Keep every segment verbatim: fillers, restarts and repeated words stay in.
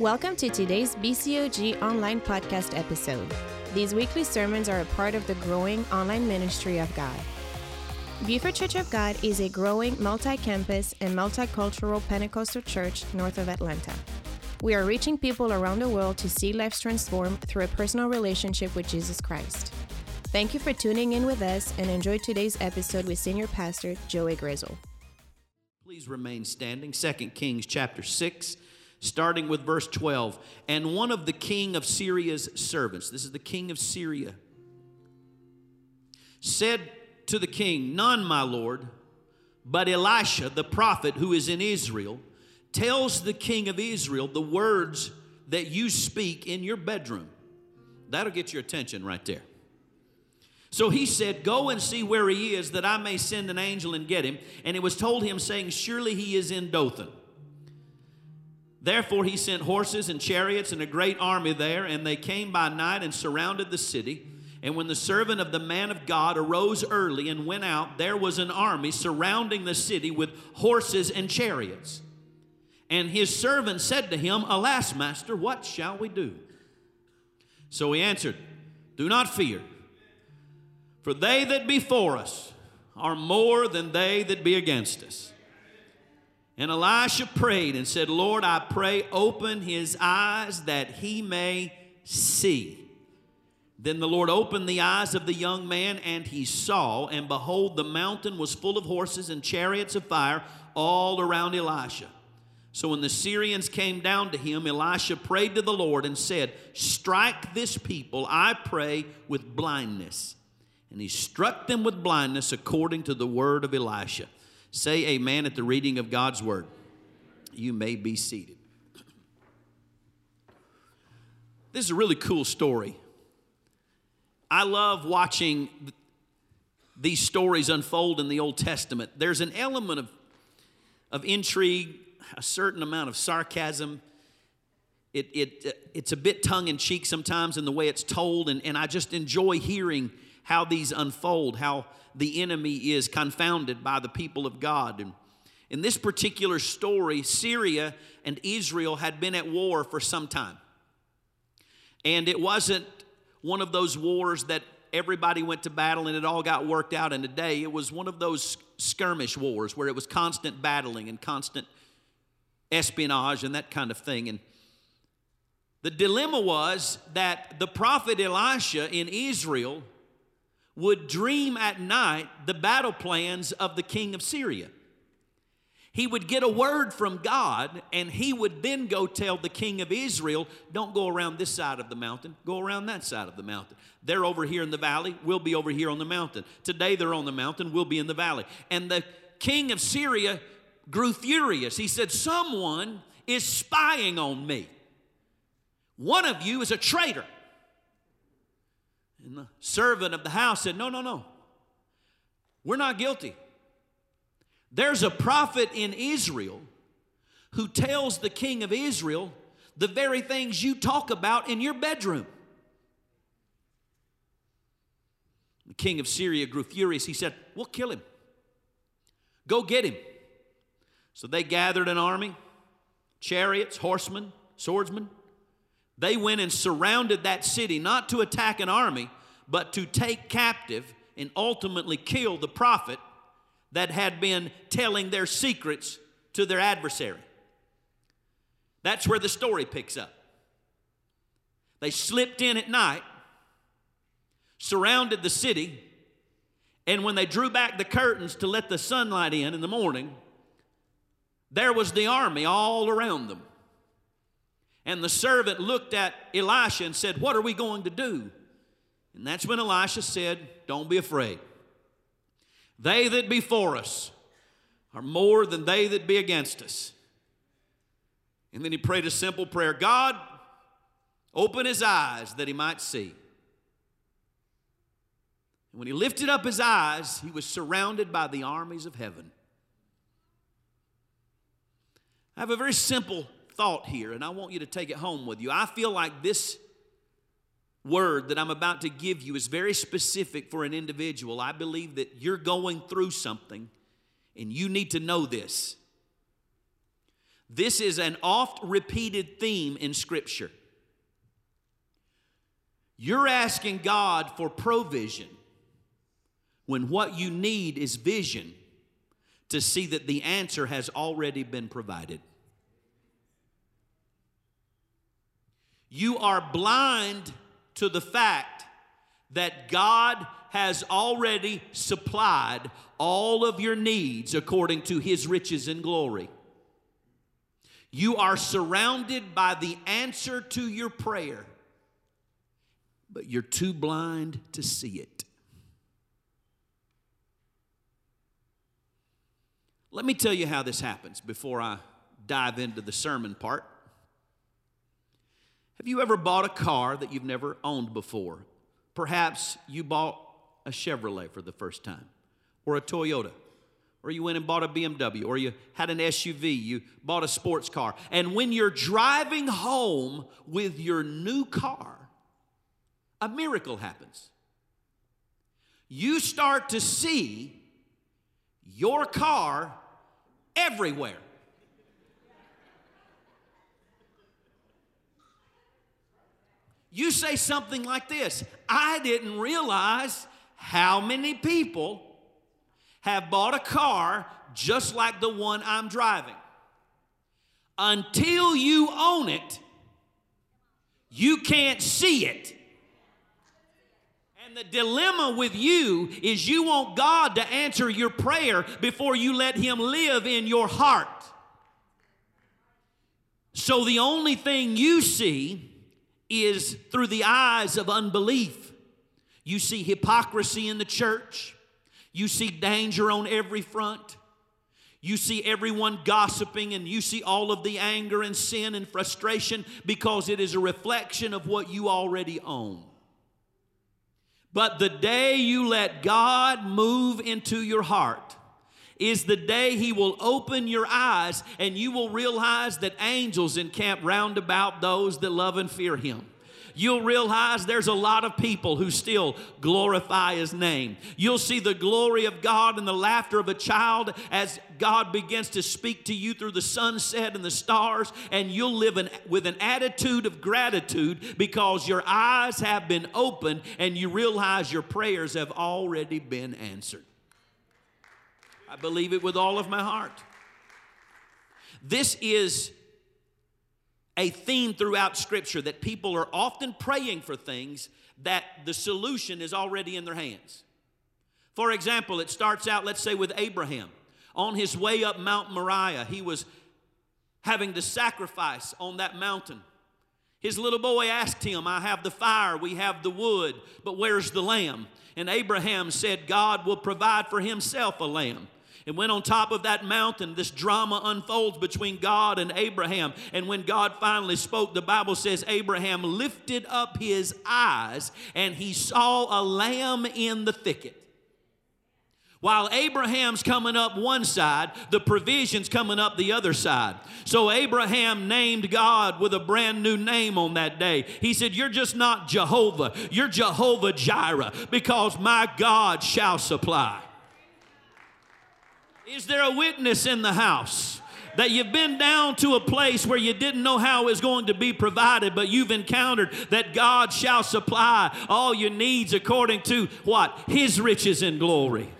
Welcome to today's B C O G online podcast episode. These weekly sermons are a part of the growing online ministry of God. Beaufort Church of God is a growing multi-campus and multicultural Pentecostal church north of Atlanta. We are reaching people around the world to see lives transformed through a personal relationship with Jesus Christ. Thank you for tuning in with us and enjoy today's episode with Senior Pastor Joey Grizzle. Please remain standing. Second Kings chapter six. Starting with verse twelve, and one of the king of Syria's servants, this is the king of Syria, said to the king, "None, my lord, but Elisha, the prophet who is in Israel, tells the king of Israel the words that you speak in your bedroom." That'll get your attention right there. So he said, "Go and see where he is, that I may send an angel and get him." And it was told him, saying, "Surely he is in Dothan." Therefore he sent horses and chariots and a great army there, and they came by night and surrounded the city. And when the servant of the man of God arose early and went out, there was an army surrounding the city with horses and chariots. And his servant said to him, "Alas, master, what shall we do?" So he answered, "Do not fear, for they that be for us are more than they that be against us." And Elisha prayed and said, "Lord, I pray, open his eyes that he may see." Then the Lord opened the eyes of the young man, and he saw, and behold, the mountain was full of horses and chariots of fire all around Elisha. So when the Syrians came down to him, Elisha prayed to the Lord and said, "Strike this people, I pray, with blindness." And he struck them with blindness according to the word of Elisha. Say amen at the reading of God's word. You may be seated. This is a really cool story. I love watching these stories unfold in the Old Testament. There's an element of, of intrigue, a certain amount of sarcasm. It, it, it's a bit tongue-in-cheek sometimes in the way it's told, and, and I just enjoy hearing how these unfold, how the enemy is confounded by the people of God. And in this particular story, Syria and Israel had been at war for some time. And it wasn't one of those wars that everybody went to battle and it all got worked out in a day. It was one of those skirmish wars where it was constant battling and constant espionage and that kind of thing. And the dilemma was that the prophet Elisha in Israel would dream at night the battle plans of the king of Syria. He would get a word from God, and he would then go tell the king of Israel, "Don't go around this side of the mountain, go around that side of the mountain. They're over here in the valley, we'll be over here on the mountain. Today they're on the mountain, we'll be in the valley." And the king of Syria grew furious. He said, "Someone is spying on me. One of you is a traitor." And the servant of the house said, "No, no, no. We're not guilty. There's a prophet in Israel who tells the king of Israel the very things you talk about in your bedroom." The king of Syria grew furious. He said, "We'll kill him. Go get him." So they gathered an army, chariots, horsemen, swordsmen. They went and surrounded that city, not to attack an army, but to take captive and ultimately kill the prophet that had been telling their secrets to their adversary. That's where the story picks up. They slipped in at night, surrounded the city, and when they drew back the curtains to let the sunlight in in the morning, there was the army all around them. And the servant looked at Elisha and said, "What are we going to do?" And that's when Elisha said, "Don't be afraid. They that be for us are more than they that be against us." And then he prayed a simple prayer, "God, open his eyes that he might see." And when he lifted up his eyes, he was surrounded by the armies of heaven. I have a very simple thought here, and I want you to take it home with you. I feel like this word that I'm about to give you is very specific for an individual. I believe that you're going through something, and you need to know this. This is an oft-repeated theme in Scripture. You're asking God for provision when what you need is vision to see that the answer has already been provided. You are blind to the fact that God has already supplied all of your needs according to His riches and glory. You are surrounded by the answer to your prayer, but you're too blind to see it. Let me tell you how this happens before I dive into the sermon part. Have you ever bought a car that you've never owned before? Perhaps you bought a Chevrolet for the first time, or a Toyota, or you went and bought a B M W, or you had an S U V, you bought a sports car. And when you're driving home with your new car, a miracle happens. You start to see your car everywhere. You say something like this: I didn't realize how many people have bought a car just like the one I'm driving. Until you own it, you can't see it. And the dilemma with you is you want God to answer your prayer before you let Him live in your heart. So the only thing you see is through the eyes of unbelief. You see hypocrisy in the church. You see danger on every front. You see everyone gossiping, and you see all of the anger and sin and frustration because it is a reflection of what you already own. But the day you let God move into your heart is the day He will open your eyes, and you will realize that angels encamp round about those that love and fear Him. You'll realize there's a lot of people who still glorify His name. You'll see the glory of God and the laughter of a child as God begins to speak to you through the sunset and the stars, and you'll live in, with an attitude of gratitude because your eyes have been opened and you realize your prayers have already been answered. I believe it with all of my heart. This is a theme throughout Scripture that people are often praying for things that the solution is already in their hands. For example, it starts out, let's say, with Abraham. On his way up Mount Moriah, he was having to sacrifice on that mountain. His little boy asked him, I have the fire, we have the wood, but where's the lamb? And Abraham said, God will provide for Himself a lamb. And when on top of that mountain, this drama unfolds between God and Abraham. And when God finally spoke, the Bible says Abraham lifted up his eyes and he saw a lamb in the thicket. While Abraham's coming up one side, the provision's coming up the other side. So Abraham named God with a brand new name on that day. He said, you're just not Jehovah, you're Jehovah Jireh, because my God shall supply. Is there a witness in the house that you've been down to a place where you didn't know how it was going to be provided, but you've encountered that God shall supply all your needs according to what? His riches and glory.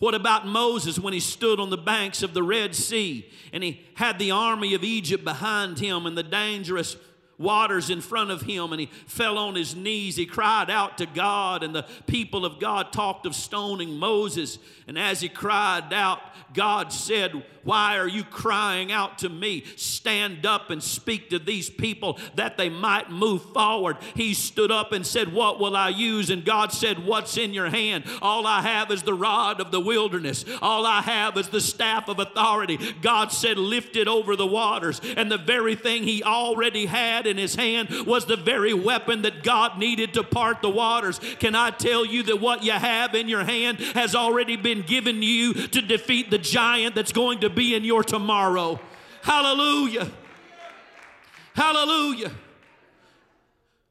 What about Moses when he stood on the banks of the Red Sea and he had the army of Egypt behind him and the dangerous waters in front of him, and he fell on his knees. He cried out to God, and the people of God talked of stoning Moses. And as he cried out, God said, why are you crying out to me? Stand up and speak to these people that they might move forward. He stood up and said, what will I use? And God said, what's in your hand? All I have is the rod of the wilderness. All I have is the staff of authority. God said, lift it over the waters. And the very thing he already had in his hand was the very weapon that God needed to part the waters. Can I tell you that what you have in your hand has already been given you to defeat the giant that's going to be in your tomorrow? Hallelujah. Hallelujah.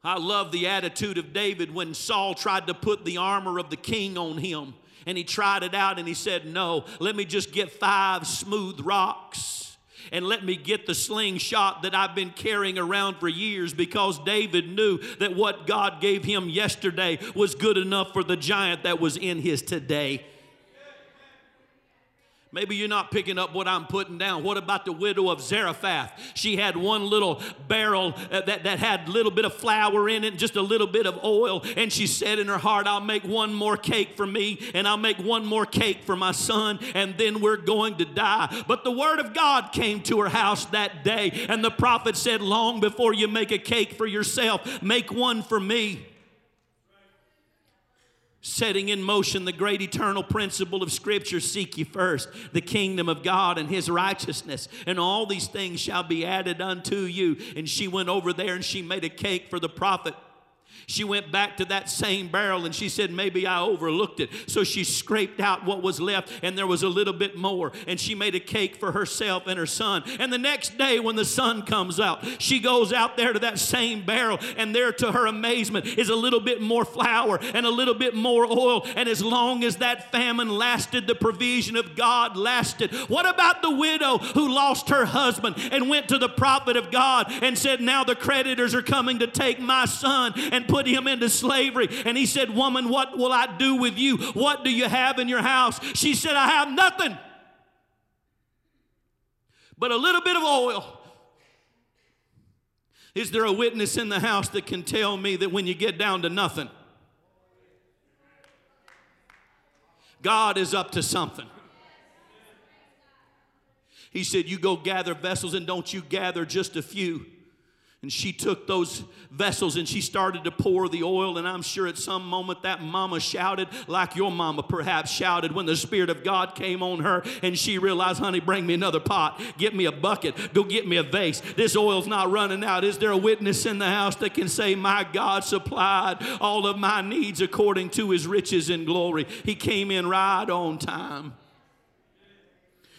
I love the attitude of David when Saul tried to put the armor of the king on him, and he tried it out and he said, no, let me just get five smooth rocks and let me get the slingshot that I've been carrying around for years, because David knew that what God gave him yesterday was good enough for the giant that was in his today. Maybe you're not picking up what I'm putting down. What about the widow of Zarephath? She had one little barrel that, that had a little bit of flour in it, just a little bit of oil. And she said in her heart, I'll make one more cake for me, and I'll make one more cake for my son, and then we're going to die. But the word of God came to her house that day, and the prophet said, long before you make a cake for yourself, make one for me. Setting in motion the great eternal principle of Scripture, seek ye first the kingdom of God and his righteousness, and all these things shall be added unto you. And she went over there and she made a cake for the prophet. She went back to that same barrel and she said, maybe I overlooked it. So she scraped out what was left, and there was a little bit more. And she made a cake for herself and her son. And the next day when the sun comes out, she goes out there to that same barrel, and there to her amazement is a little bit more flour and a little bit more oil. And as long as that famine lasted, the provision of God lasted. What about the widow who lost her husband and went to the prophet of God and said, now the creditors are coming to take my son and put him into slavery? And he said, woman, what will I do with you? What do you have in your house? She said, I have nothing but a little bit of oil. Is there a witness in the house that can tell me that when you get down to nothing, God is up to something? He said, you go gather vessels, and don't you gather just a few. And she took those vessels and she started to pour the oil. And I'm sure at some moment that mama shouted, like your mama perhaps shouted when the Spirit of God came on her, and she realized, honey, bring me another pot. Get me a bucket. Go get me a vase. This oil's not running out. Is there a witness in the house that can say, my God supplied all of my needs according to his riches in glory? He came in right on time.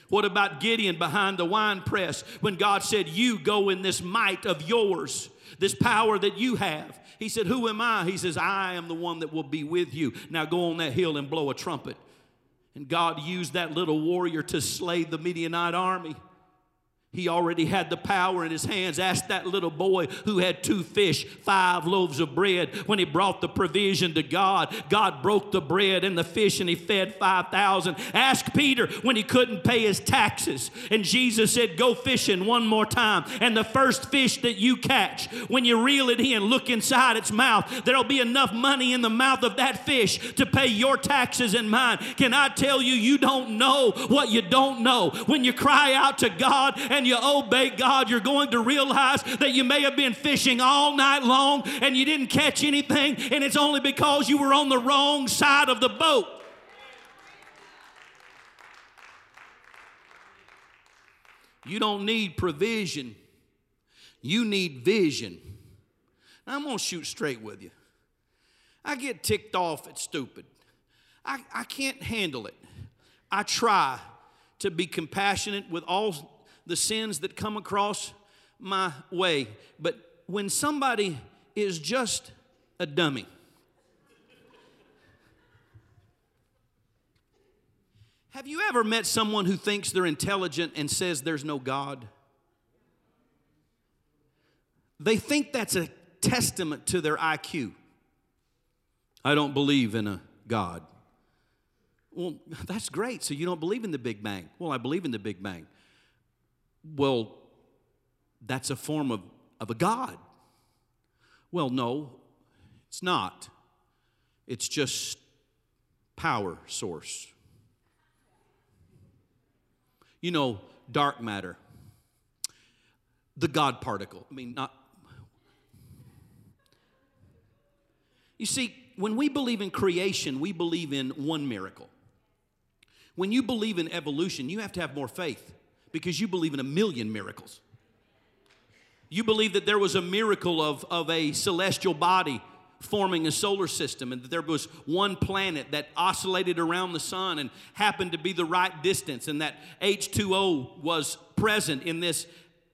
What about Gideon behind the wine press when God said, you go in this might of yours, this power that you have? He said, who am I? He says, I am the one that will be with you. Now go on that hill and blow a trumpet. And God used that little warrior to slay the Midianite army. He already had the power in his hands. Ask that little boy who had two fish, five loaves of bread. When he brought the provision to God, God broke the bread and the fish, and he fed five thousand. Ask Peter when he couldn't pay his taxes. And Jesus said, go fishing one more time. And the first fish that you catch, when you reel it in, look inside its mouth. There'll be enough money in the mouth of that fish to pay your taxes and mine. Can I tell you, you don't know what you don't know. When you cry out to God and you obey God, you're going to realize that you may have been fishing all night long and you didn't catch anything, and it's only because you were on the wrong side of the boat. You don't need provision. You need vision. Now, I'm going to shoot straight with you. I get ticked off at stupid. I, I can't handle it. I try to be compassionate with all the sins that come across my way. But when somebody is just a dummy, have you ever met someone who thinks they're intelligent and says there's no God? They think that's a testament to their I Q. I don't believe in a God. Well, that's great. So you don't believe in the Big Bang? Well, I believe in the Big Bang. Well, that's a form of, of a God. Well, no, it's not. It's just power source. You know, dark matter, the God particle. I mean, not. You see, when we believe in creation, we believe in one miracle. When you believe in evolution, you have to have more faith, because you believe in a million miracles. You believe that there was a miracle of, of a celestial body forming a solar system, and that there was one planet that oscillated around the sun and happened to be the right distance, and that H two O was present in this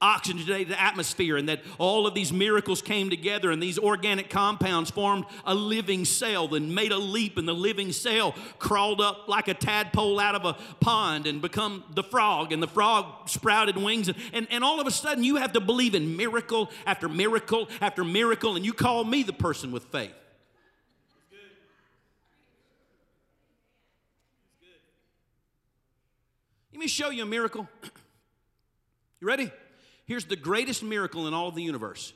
oxygenated the atmosphere, and that all of these miracles came together, and these organic compounds formed a living cell and made a leap, and the living cell crawled up like a tadpole out of a pond and become the frog, and the frog sprouted wings, and, and, and all of a sudden you have to believe in miracle after miracle after miracle, and you call me the person with faith. Let me show you a miracle. You ready? Here's the greatest miracle in all of the universe.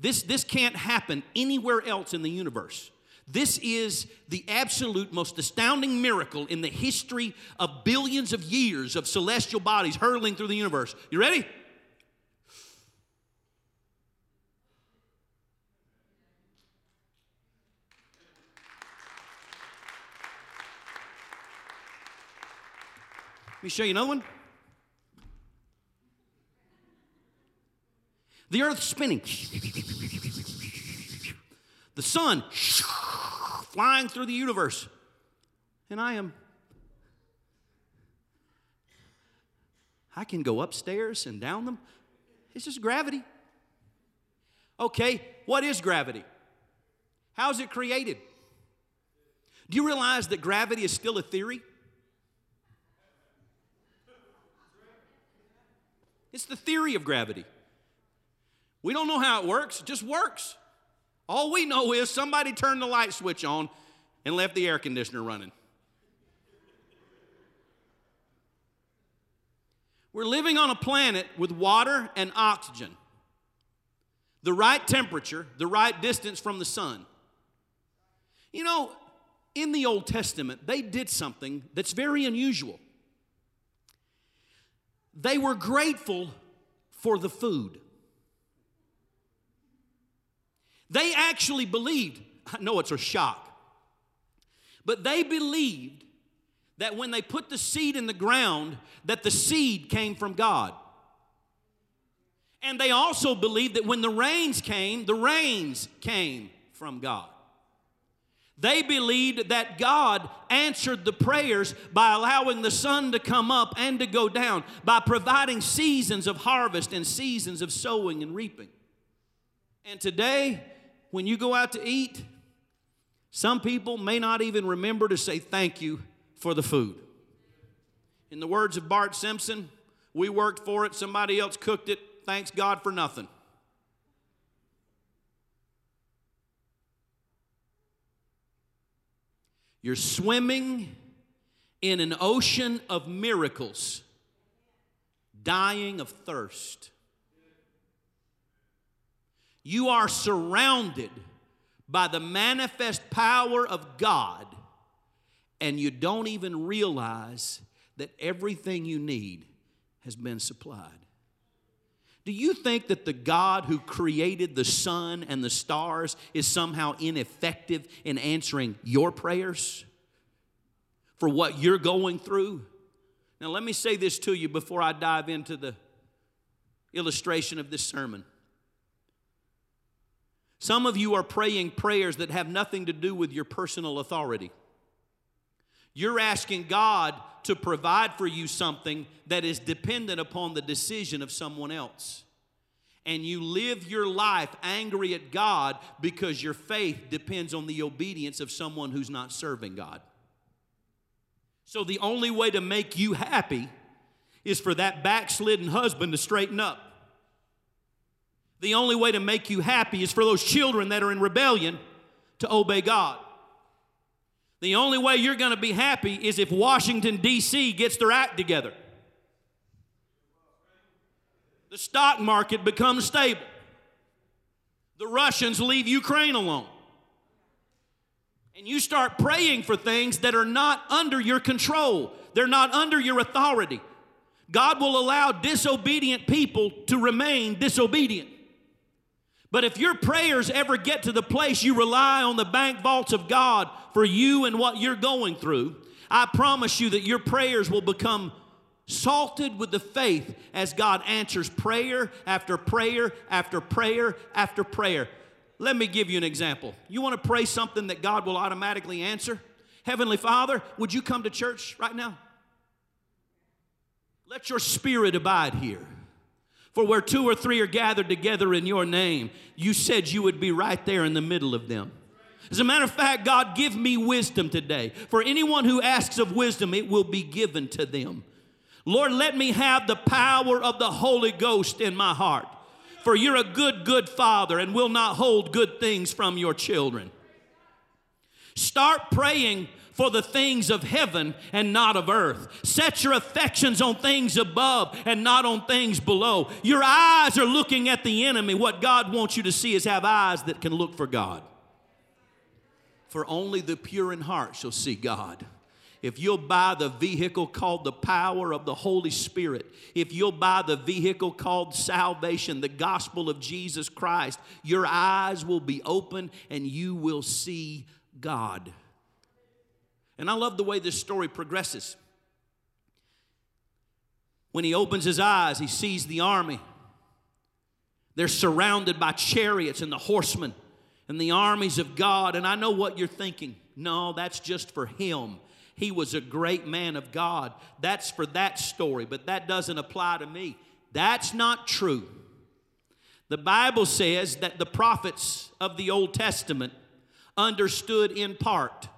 This, this can't happen anywhere else in the universe. This is the absolute most astounding miracle in the history of billions of years of celestial bodies hurtling through the universe. You ready? Let me show you another one. The earth spinning. The sun flying through the universe. And I am. I can go upstairs and down them. It's just gravity. Okay, what is gravity? How is it created? Do you realize that gravity is still a theory? It's the theory of gravity. We don't know how it works. It just works. All we know is somebody turned the light switch on and left the air conditioner running. We're living on a planet with water and oxygen, the right temperature, the right distance from the sun. You know, in the Old Testament, they did something that's very unusual. They were grateful for the food. They actually believed, I know it's a shock, but they believed that when they put the seed in the ground, that the seed came from God. And they also believed that when the rains came, the rains came from God. They believed that God answered the prayers by allowing the sun to come up and to go down, by providing seasons of harvest and seasons of sowing and reaping. And today, when you go out to eat, some people may not even remember to say thank you for the food. In the words of Bart Simpson, we worked for it, somebody else cooked it, thanks God for nothing. You're swimming in an ocean of miracles, dying of thirst. You are surrounded by the manifest power of God, and you don't even realize that everything you need has been supplied. Do you think that the God who created the sun and the stars is somehow ineffective in answering your prayers for what you're going through? Now, let me say this to you before I dive into the illustration of this sermon. Some of you are praying prayers that have nothing to do with your personal authority. You're asking God to provide for you something that is dependent upon the decision of someone else. And you live your life angry at God because your faith depends on the obedience of someone who's not serving God. So the only way to make you happy is for that backslidden husband to straighten up. The only way to make you happy is for those children that are in rebellion to obey God. The only way you're going to be happy is if Washington, D C gets their act together. The stock market becomes stable. The Russians leave Ukraine alone. And you start praying for things that are not under your control. They're not under your authority. God will allow disobedient people to remain disobedient. But if your prayers ever get to the place you rely on the bank vaults of God for you and what you're going through, I promise you that your prayers will become salted with the faith as God answers prayer after prayer after prayer after prayer. Let me give you an example. You want to pray something that God will automatically answer? Heavenly Father, would you come to church right now? Let your spirit abide here. For where two or three are gathered together in your name, you said you would be right there in the middle of them. As a matter of fact, God, give me wisdom today. For anyone who asks of wisdom, it will be given to them. Lord, let me have the power of the Holy Ghost in my heart. For you're a good, good Father and will not hold good things from your children. Start praying for the things of heaven and not of earth. Set your affections on things above and not on things below. Your eyes are looking at the enemy. What God wants you to see is have eyes that can look for God. For only the pure in heart shall see God. If you'll buy the vehicle called the power of the Holy Spirit, if you'll buy the vehicle called salvation, the gospel of Jesus Christ, your eyes will be open and you will see God. And I love the way this story progresses. When he opens his eyes, he sees the army. They're surrounded by chariots and the horsemen and the armies of God. And I know what you're thinking. No, that's just for him. He was a great man of God. That's for that story, but that doesn't apply to me. That's not true. The Bible says that the prophets of the Old Testament understood in part,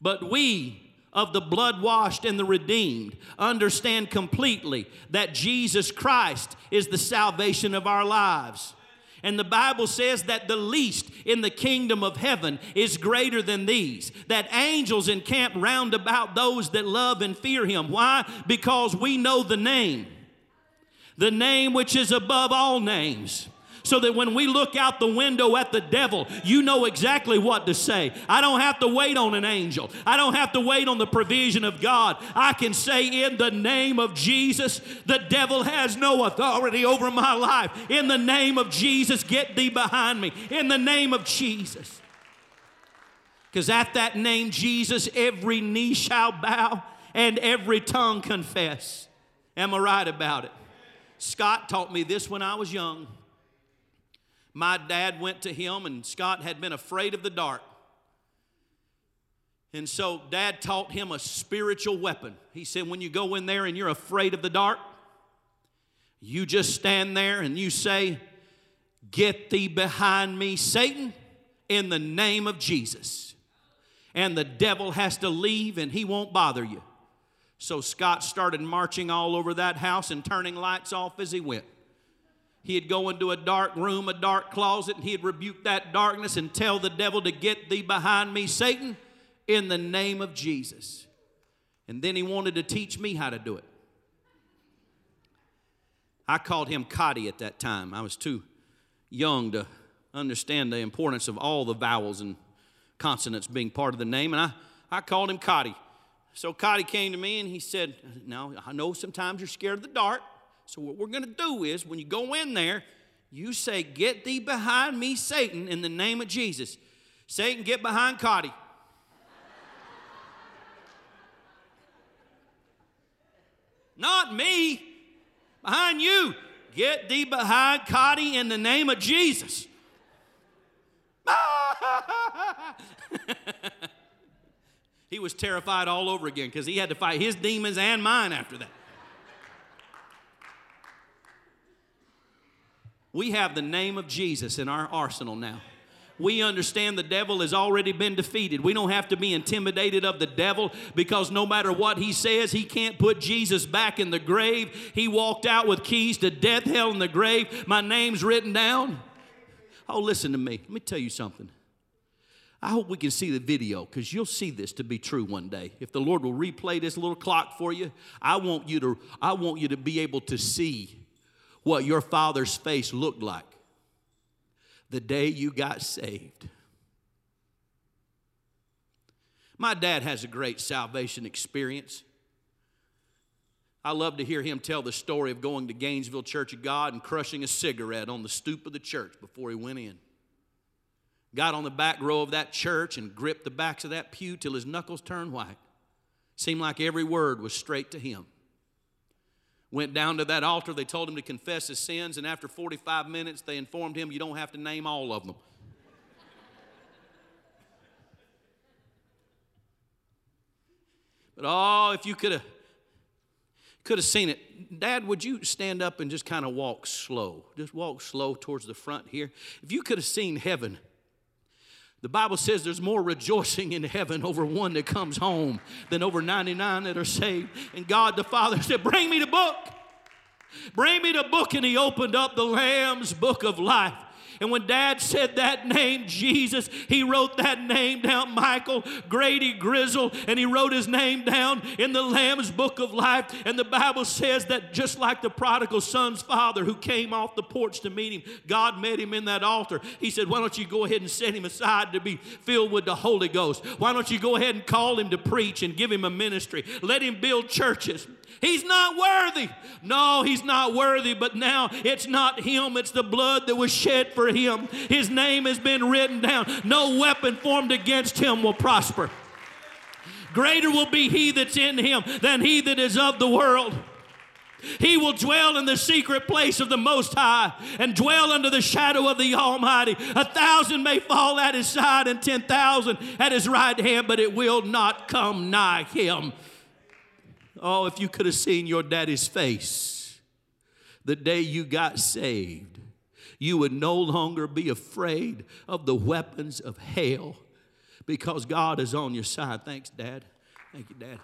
but we of the blood-washed and the redeemed understand completely that Jesus Christ is the salvation of our lives. And the Bible says that the least in the kingdom of heaven is greater than these, that angels encamp round about those that love and fear him. Why? Because we know the name, the name which is above all names. So that when we look out the window at the devil, you know exactly what to say. I don't have to wait on an angel. I don't have to wait on the provision of God. I can say, in the name of Jesus, the devil has no authority over my life. In the name of Jesus, get thee behind me. In the name of Jesus. Because at that name, Jesus, every knee shall bow and every tongue confess. Am I right about it? Scott taught me this when I was young. My dad went to him, and Scott had been afraid of the dark. And so Dad taught him a spiritual weapon. He said, when you go in there and you're afraid of the dark, you just stand there and you say, get thee behind me, Satan, in the name of Jesus. And the devil has to leave, and he won't bother you. So Scott started marching all over that house and turning lights off as he went. He'd go into a dark room, a dark closet, and he'd rebuke that darkness and tell the devil to get thee behind me, Satan, in the name of Jesus. And then he wanted to teach me how to do it. I called him Cotty at that time. I was too young to understand the importance of all the vowels and consonants being part of the name, and I, I called him Cotty. So Cotty came to me and he said, now, I know sometimes you're scared of the dark. So what we're going to do is when you go in there, you say, get thee behind me, Satan, in the name of Jesus. Satan, get behind Cotty. Not me. Behind you. Get thee behind Cotty in the name of Jesus. He was terrified all over again because he had to fight his demons and mine after that. We have the name of Jesus in our arsenal now. We understand the devil has already been defeated. We don't have to be intimidated of the devil because no matter what he says, he can't put Jesus back in the grave. He walked out with keys to death, hell, and the grave. My name's written down. Oh, listen to me. Let me tell you something. I hope we can see the video because you'll see this to be true one day. If the Lord will replay this little clock for you, I want you to, I want you to be able to see what your father's face looked like the day you got saved. My dad has a great salvation experience. I love to hear him tell the story of going to Gainesville Church of God and crushing a cigarette on the stoop of the church before he went in. Got on the back row of that church and gripped the backs of that pew till his knuckles turned white. Seemed like every word was straight to him. Went down to that altar. They told him to confess his sins, and after forty-five minutes, they informed him, you don't have to name all of them. But oh, if you could have could have seen it. Dad, would you stand up and just kind of walk slow? Just walk slow towards the front here. If you could have seen heaven, the Bible says there's more rejoicing in heaven over one that comes home than over ninety-nine that are saved. And God the Father said, bring me the book. Bring me the book. And he opened up the Lamb's book of life. And when Dad said that name, Jesus, he wrote that name down, Michael Grady Grizzle, and he wrote his name down in the Lamb's book of life. And the Bible says that just like the prodigal son's father who came off the porch to meet him, God met him in that altar. He said, why don't you go ahead and set him aside to be filled with the Holy Ghost? Why don't you go ahead and call him to preach and give him a ministry? Let him build churches. He's not worthy. No, he's not worthy, but now it's not him. It's the blood that was shed for him. His name has been written down. No weapon formed against him will prosper. Greater will be he that's in him than he that is of the world. He will dwell in the secret place of the Most High and dwell under the shadow of the Almighty. A thousand may fall at his side and ten thousand at his right hand, but it will not come nigh him. Oh, if you could have seen your daddy's face the day you got saved, you would no longer be afraid of the weapons of hell because God is on your side. Thanks, Dad. Thank you, Dad.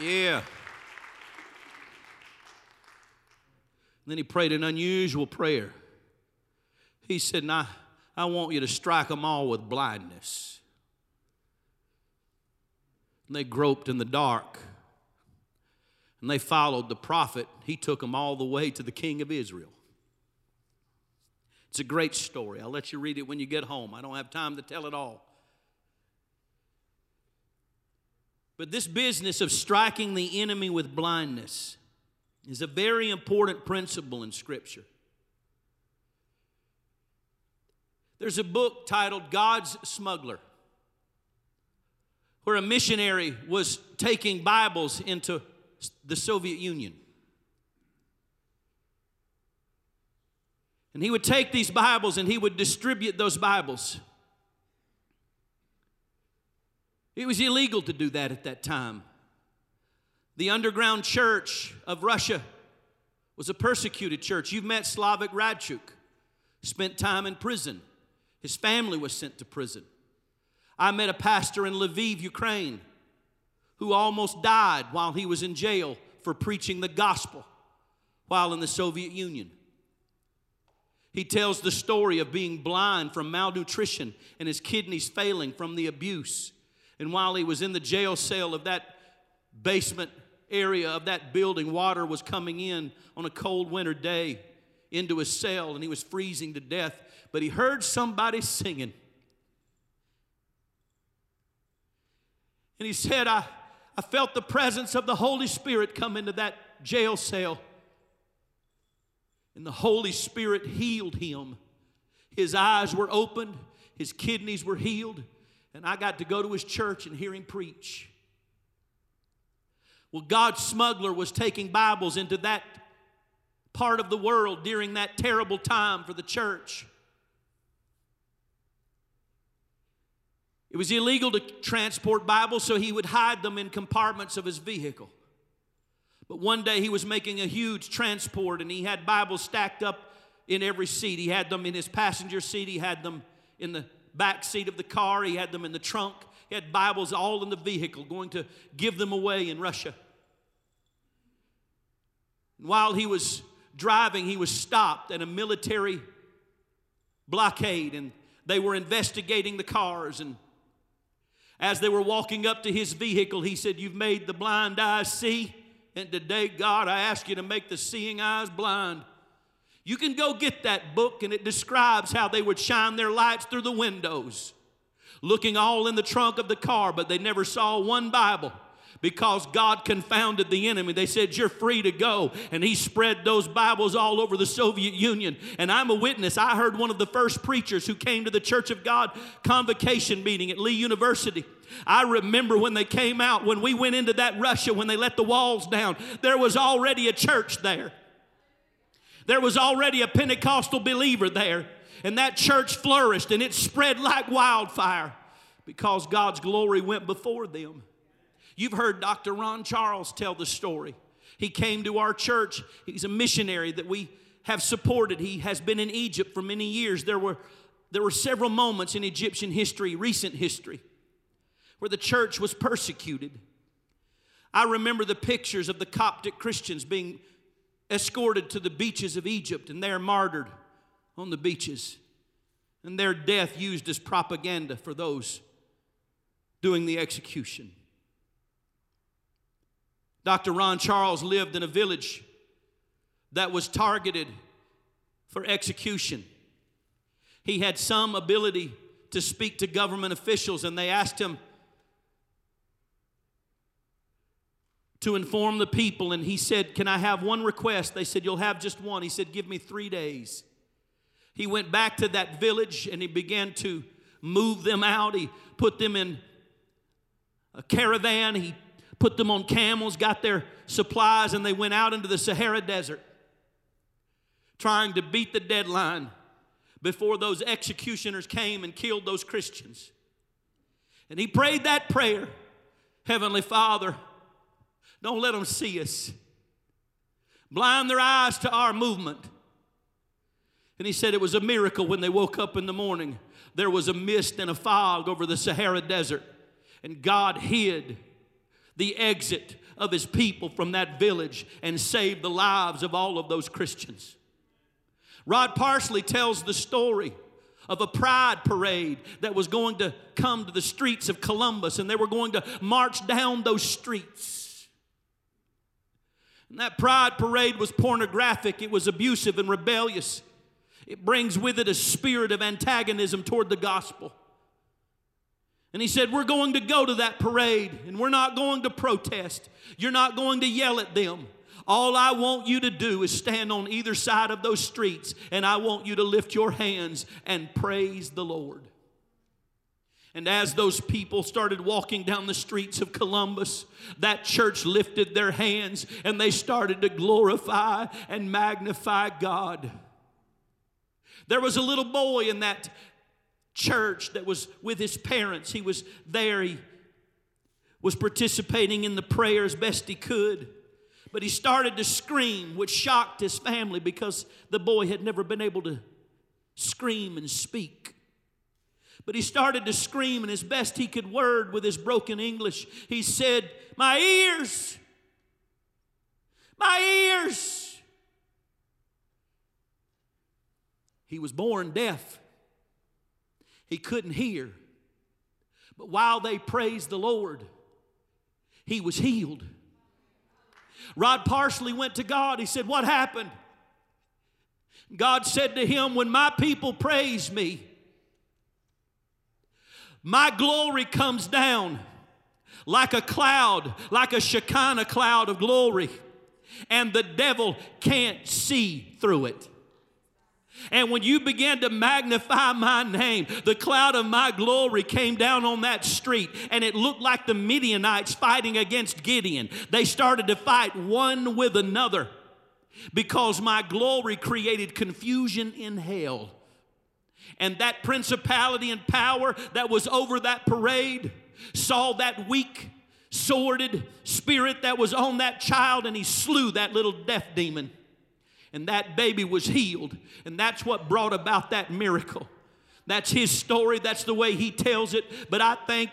Yeah. And then he prayed an unusual prayer. He said, nah, I want you to strike them all with blindness. And they groped in the dark. And they followed the prophet. He took them all the way to the king of Israel. It's a great story. I'll let you read it when you get home. I don't have time to tell it all. But this business of striking the enemy with blindness is a very important principle in Scripture. There's a book titled God's Smuggler, where a missionary was taking Bibles into the Soviet Union. And he would take these Bibles and he would distribute those Bibles. It was illegal to do that at that time. The underground church of Russia was a persecuted church. You've met Slavic Radchuk, spent time in prison. His family was sent to prison. I met a pastor in Lviv, Ukraine, who almost died while he was in jail for preaching the gospel while in the Soviet Union. He tells the story of being blind from malnutrition and his kidneys failing from the abuse. And while he was in the jail cell of that basement area of that building, water was coming in on a cold winter day into his cell, and he was freezing to death. But he heard somebody singing. And he said, I, I felt the presence of the Holy Spirit come into that jail cell. And the Holy Spirit healed him. His eyes were opened. His kidneys were healed. And I got to go to his church and hear him preach. Well, God's smuggler was taking Bibles into that part of the world during that terrible time for the church. It was illegal to transport Bibles, so he would hide them in compartments of his vehicle. But one day he was making a huge transport, and he had Bibles stacked up in every seat. He had them in his passenger seat. He had them in the back seat of the car. He had them in the trunk. He had Bibles all in the vehicle, going to give them away in Russia. And while he was driving, he was stopped at a military blockade, and they were investigating the cars. And as they were walking up to his vehicle, he said, you've made the blind eyes see, and today, God, I ask you to make the seeing eyes blind. You can go get that book, and it describes how they would shine their lights through the windows, looking all in the trunk of the car, but they never saw one Bible because God confounded the enemy. They said, you're free to go, and he spread those Bibles all over the Soviet Union, and I'm a witness. I heard one of the first preachers who came to the Church of God convocation meeting at Lee University. I remember when they came out, when we went into that Russia, when they let the walls down, there was already a church there. There was already a Pentecostal believer there. And that church flourished and it spread like wildfire because God's glory went before them. You've heard Doctor Ron Charles tell the story. He came to our church. He's a missionary that we have supported. He has been in Egypt for many years. There were, there were several moments in Egyptian history, recent history, where the church was persecuted. I remember the pictures of the Coptic Christians being escorted to the beaches of Egypt, and they are martyred on the beaches, and their death used as propaganda for those doing the execution. Doctor Ron Charles lived in a village that was targeted for execution. He had some ability to speak to government officials, and they asked him to inform the people, and he said, "Can I have one request?" They said, "You'll have just one." He said, "Give me three days." He went back to that village and he began to move them out. He put them in a caravan. He put them on camels, got their supplies, and they went out into the Sahara Desert, trying to beat the deadline before those executioners came and killed those Christians. And he prayed that prayer, "Heavenly Father, don't let them see us. Blind their eyes to our movement." And he said it was a miracle when they woke up in the morning. There was a mist and a fog over the Sahara Desert, and God hid the exit of his people from that village and saved the lives of all of those Christians. Rod Parsley tells the story of a pride parade that was going to come to the streets of Columbus, and they were going to march down those streets. And that pride parade was pornographic. It was abusive and rebellious. It brings with it a spirit of antagonism toward the gospel. And he said, "We're going to go to that parade, and we're not going to protest. You're not going to yell at them. All I want you to do is stand on either side of those streets, and I want you to lift your hands and praise the Lord." And as those people started walking down the streets of Columbus, that church lifted their hands and they started to glorify and magnify God. There was a little boy in that church that was with his parents. He was there. He was participating in the prayer as best he could. But he started to scream, which shocked his family because the boy had never been able to scream and speak. But he started to scream, and as best he could word with his broken English, he said, "My ears! My ears!" He was born deaf. He couldn't hear. But while they praised the Lord, he was healed. Rod Parsley went to God. He said, "What happened?" God said to him, "When my people praise me, my glory comes down like a cloud, like a Shekinah cloud of glory, and the devil can't see through it. And when you began to magnify my name, the cloud of my glory came down on that street, and it looked like the Midianites fighting against Gideon. They started to fight one with another because my glory created confusion in hell." And that principality and power that was over that parade saw that weak, sordid spirit that was on that child, and he slew that little deaf demon. And that baby was healed. And that's what brought about that miracle. That's his story. That's the way he tells it. But I think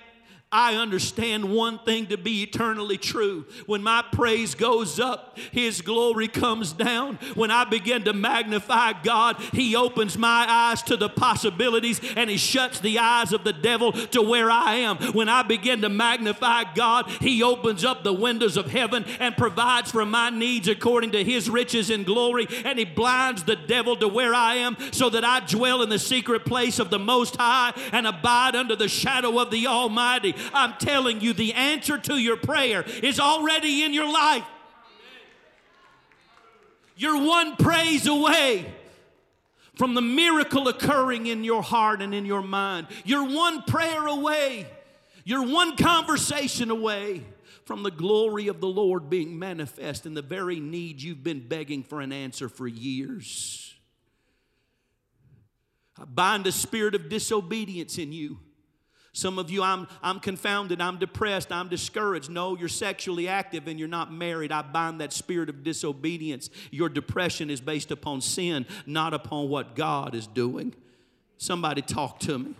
I understand one thing to be eternally true. When my praise goes up, his glory comes down. When I begin to magnify God, he opens my eyes to the possibilities, and he shuts the eyes of the devil to where I am. When I begin to magnify God, he opens up the windows of heaven and provides for my needs according to his riches and glory, and he blinds the devil to where I am so that I dwell in the secret place of the Most High and abide under the shadow of the Almighty. I'm telling you, the answer to your prayer is already in your life. You're one praise away from the miracle occurring in your heart and in your mind. You're one prayer away. You're one conversation away from the glory of the Lord being manifest in the very need you've been begging for an answer for years. I bind a spirit of disobedience in you. Some of you, I'm, I'm confounded, I'm depressed, I'm discouraged. No, you're sexually active and you're not married. I bind that spirit of disobedience. Your depression is based upon sin, not upon what God is doing. Somebody talk to me.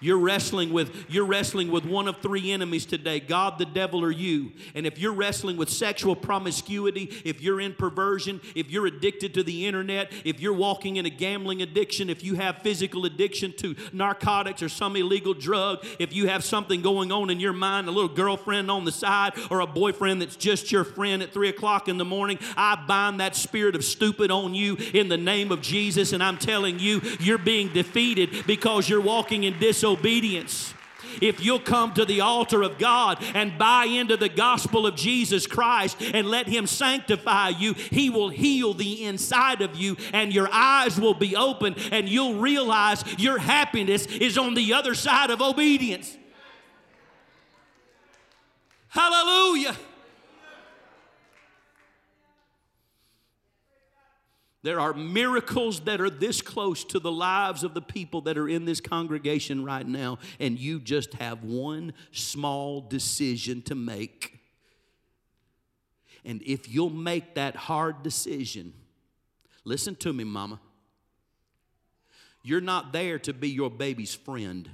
You're wrestling with, you're wrestling with one of three enemies today, God, the devil, or you. And if you're wrestling with sexual promiscuity, if you're in perversion, if you're addicted to the internet, if you're walking in a gambling addiction, if you have physical addiction to narcotics or some illegal drug, if you have something going on in your mind, a little girlfriend on the side or a boyfriend that's just your friend at three o'clock in the morning, I bind that spirit of stupid on you in the name of Jesus. And I'm telling you, you're being defeated because you're walking in disobedience. Obedience. If you'll come to the altar of God and buy into the gospel of Jesus Christ and let Him sanctify you, He will heal the inside of you and your eyes will be open and you'll realize your happiness is on the other side of obedience. Hallelujah. There are miracles that are this close to the lives of the people that are in this congregation right now, and you just have one small decision to make. And if you'll make that hard decision, listen to me, Mama. You're not there to be your baby's friend.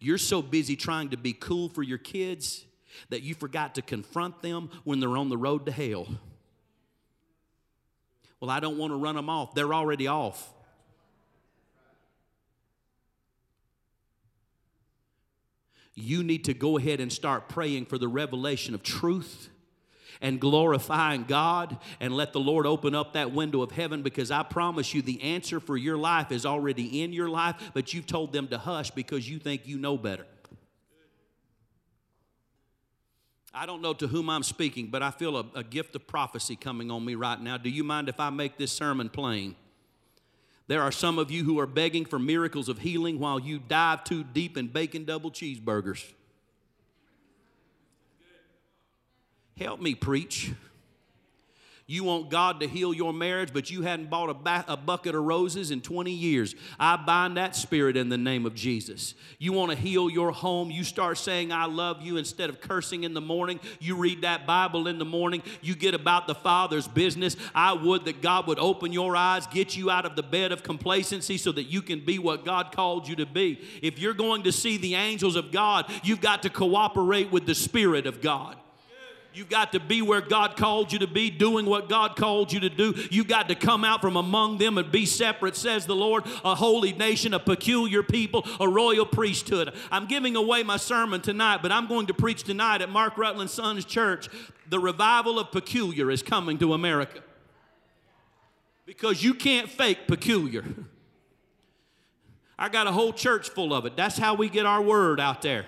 You're so busy trying to be cool for your kids that you forgot to confront them when they're on the road to hell. Well, I don't want to run them off. They're already off. You need to go ahead and start praying for the revelation of truth and glorifying God and let the Lord open up that window of heaven, because I promise you the answer for your life is already in your life, but you've told them to hush because you think you know better. I don't know to whom I'm speaking, but I feel a, a gift of prophecy coming on me right now. Do you mind if I make this sermon plain? There are some of you who are begging for miracles of healing while you dive too deep in bacon double cheeseburgers. Help me preach. You want God to heal your marriage, but you hadn't bought a, ba- a bucket of roses in twenty years. I bind that spirit in the name of Jesus. You want to heal your home. You start saying, I love you, instead of cursing in the morning. You read that Bible in the morning. You get about the Father's business. I would that God would open your eyes, get you out of the bed of complacency so that you can be what God called you to be. If you're going to see the angels of God, you've got to cooperate with the Spirit of God. You've got to be where God called you to be, doing what God called you to do. You've got to come out from among them and be separate, says the Lord, a holy nation, a peculiar people, a royal priesthood. I'm giving away my sermon tonight, but I'm going to preach tonight at Mark Rutland Sons Church. The revival of peculiar is coming to America, because you can't fake peculiar. I got a whole church full of it. That's how we get our word out there.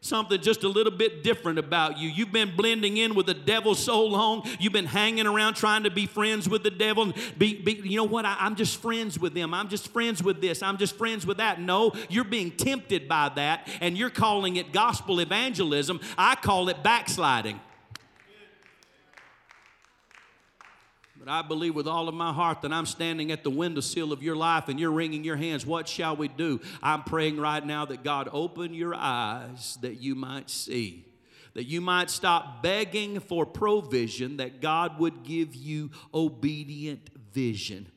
Something just a little bit different about you. You've been blending in with the devil so long. You've been hanging around trying to be friends with the devil. And be, be, you know what? I, I'm just friends with them. I'm just friends with this. I'm just friends with that. No, you're being tempted by that, and you're calling it gospel evangelism. I call it backsliding. But I believe with all of my heart that I'm standing at the windowsill of your life and you're wringing your hands. What shall we do? I'm praying right now that God open your eyes that you might see, that you might stop begging for provision, that God would give you obedient vision,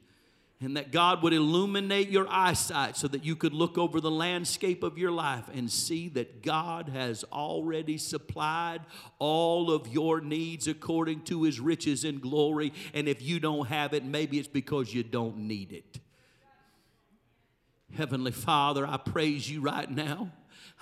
and that God would illuminate your eyesight so that you could look over the landscape of your life and see that God has already supplied all of your needs according to His riches and glory. And if you don't have it, maybe it's because you don't need it. Heavenly Father, I praise you right now.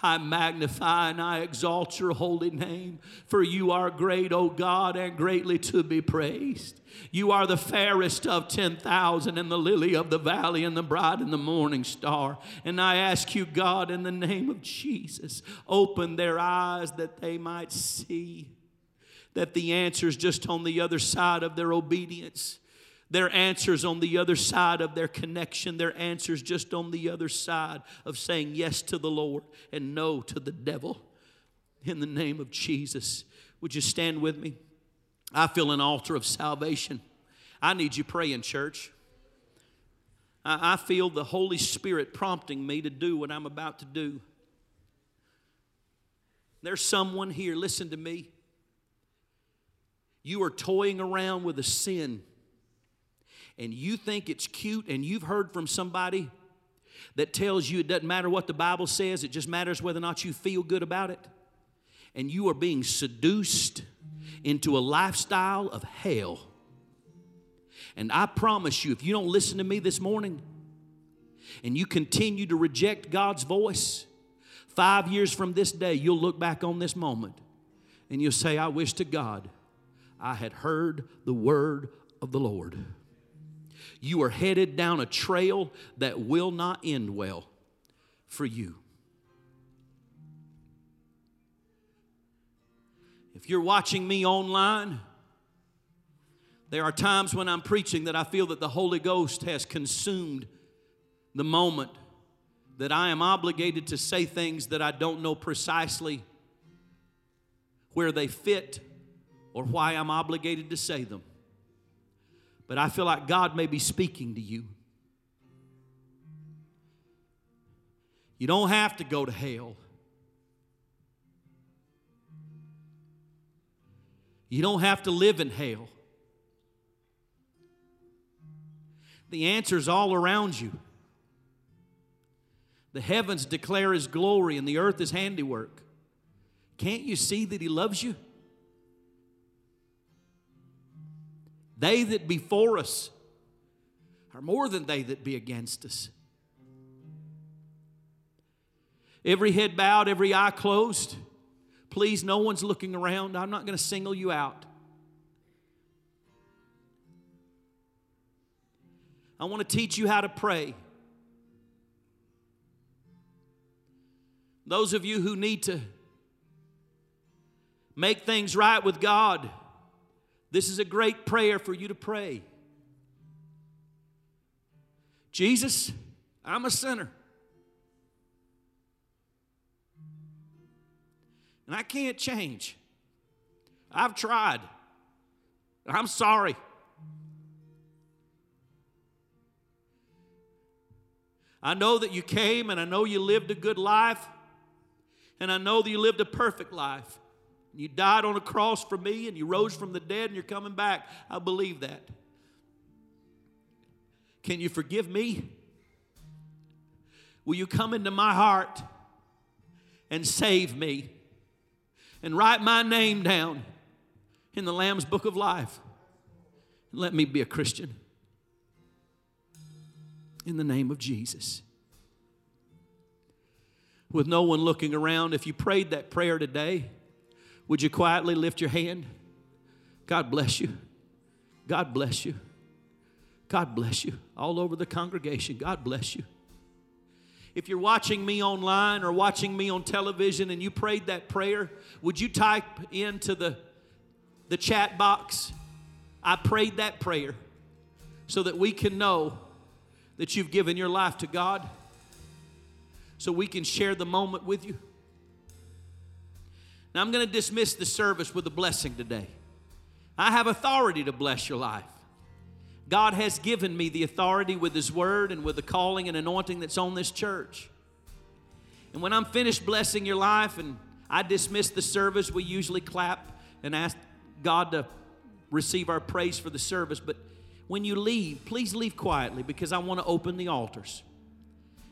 I magnify and I exalt your holy name, for you are great, O God, and greatly to be praised. You are the fairest of ten thousand and the lily of the valley and the bride and the morning star. And I ask you, God, in the name of Jesus, open their eyes that they might see that the answer is just on the other side of their obedience. Their answer's on the other side of their connection. Their answer's just on the other side of saying yes to the Lord and no to the devil. In the name of Jesus, would you stand with me? I feel an altar of salvation. I need you praying, church. I, I feel the Holy Spirit prompting me to do what I'm about to do. There's someone here, listen to me. You are toying around with a sin, and you think it's cute, and you've heard from somebody that tells you it doesn't matter what the Bible says, it just matters whether or not you feel good about it. And you are being seduced into a lifestyle of hell. And I promise you, if you don't listen to me this morning, and you continue to reject God's voice, five years from this day, you'll look back on this moment, and you'll say, I wish to God I had heard the word of the Lord. You are headed down a trail that will not end well for you. If you're watching me online, there are times when I'm preaching that I feel that the Holy Ghost has consumed the moment, that I am obligated to say things that I don't know precisely where they fit or why I'm obligated to say them. But I feel like God may be speaking to you. You don't have to go to hell. You don't have to live in hell. The answer's all around you. The heavens declare His glory and the earth His handiwork. Can't you see that He loves you? They that be for us are more than they that be against us. Every head bowed, every eye closed. Please, no one's looking around. I'm not going to single you out. I want to teach you how to pray. Those of you who need to make things right with God, this is a great prayer for you to pray. Jesus, I'm a sinner. And I can't change. I've tried. I'm sorry. I know that you came, and I know you lived a good life, and I know that you lived a perfect life. You died on a cross for me, and you rose from the dead, and you're coming back. I believe that. Can you forgive me? Will you come into my heart and save me and write my name down in the Lamb's Book of Life? And let me be a Christian in the name of Jesus. With no one looking around, if you prayed that prayer today, would you quietly lift your hand? God bless you. God bless you. God bless you. All over the congregation, God bless you. If you're watching me online or watching me on television and you prayed that prayer, would you type into the, the chat box, I prayed that prayer, so that we can know that you've given your life to God, so we can share the moment with you. Now, I'm going to dismiss the service with a blessing today. I have authority to bless your life. God has given me the authority with His word and with the calling and anointing that's on this church. And when I'm finished blessing your life and I dismiss the service, we usually clap and ask God to receive our praise for the service. But when you leave, please leave quietly, because I want to open the altars.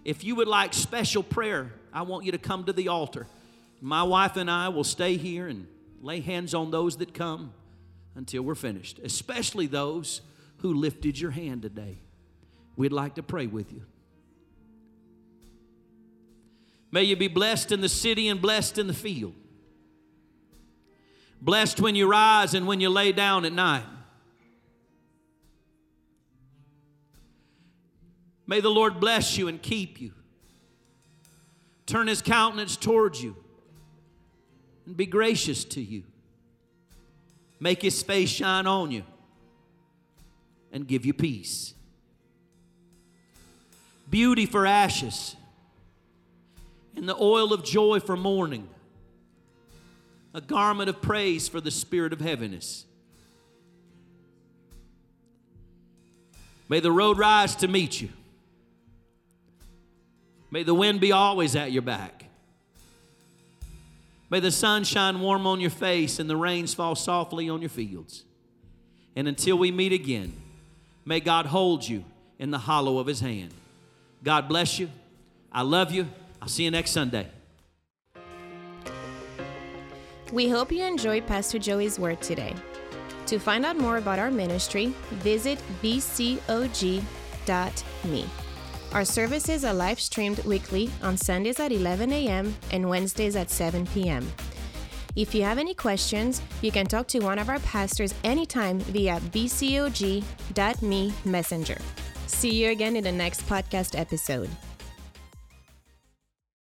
If you would like special prayer, I want you to come to the altar. My wife and I will stay here and lay hands on those that come until we're finished, especially those who lifted your hand today. We'd like to pray with you. May you be blessed in the city and blessed in the field. Blessed when you rise and when you lay down at night. May the Lord bless you and keep you. Turn His countenance towards you and be gracious to you. Make His face shine on you and give you peace. Beauty for ashes and the oil of joy for mourning. A garment of praise for the spirit of heaviness. May the road rise to meet you. May the wind be always at your back. May the sun shine warm on your face and the rains fall softly on your fields. And until we meet again, may God hold you in the hollow of his hand. God bless you. I love you. I'll see you next Sunday. We hope you enjoyed Pastor Joey's word today. To find out more about our ministry, visit b c o g dot m e. Our services are live streamed weekly on Sundays at eleven a.m. and Wednesdays at seven p.m. If you have any questions, you can talk to one of our pastors anytime via b c o g dot m e messenger. See you again in the next podcast episode.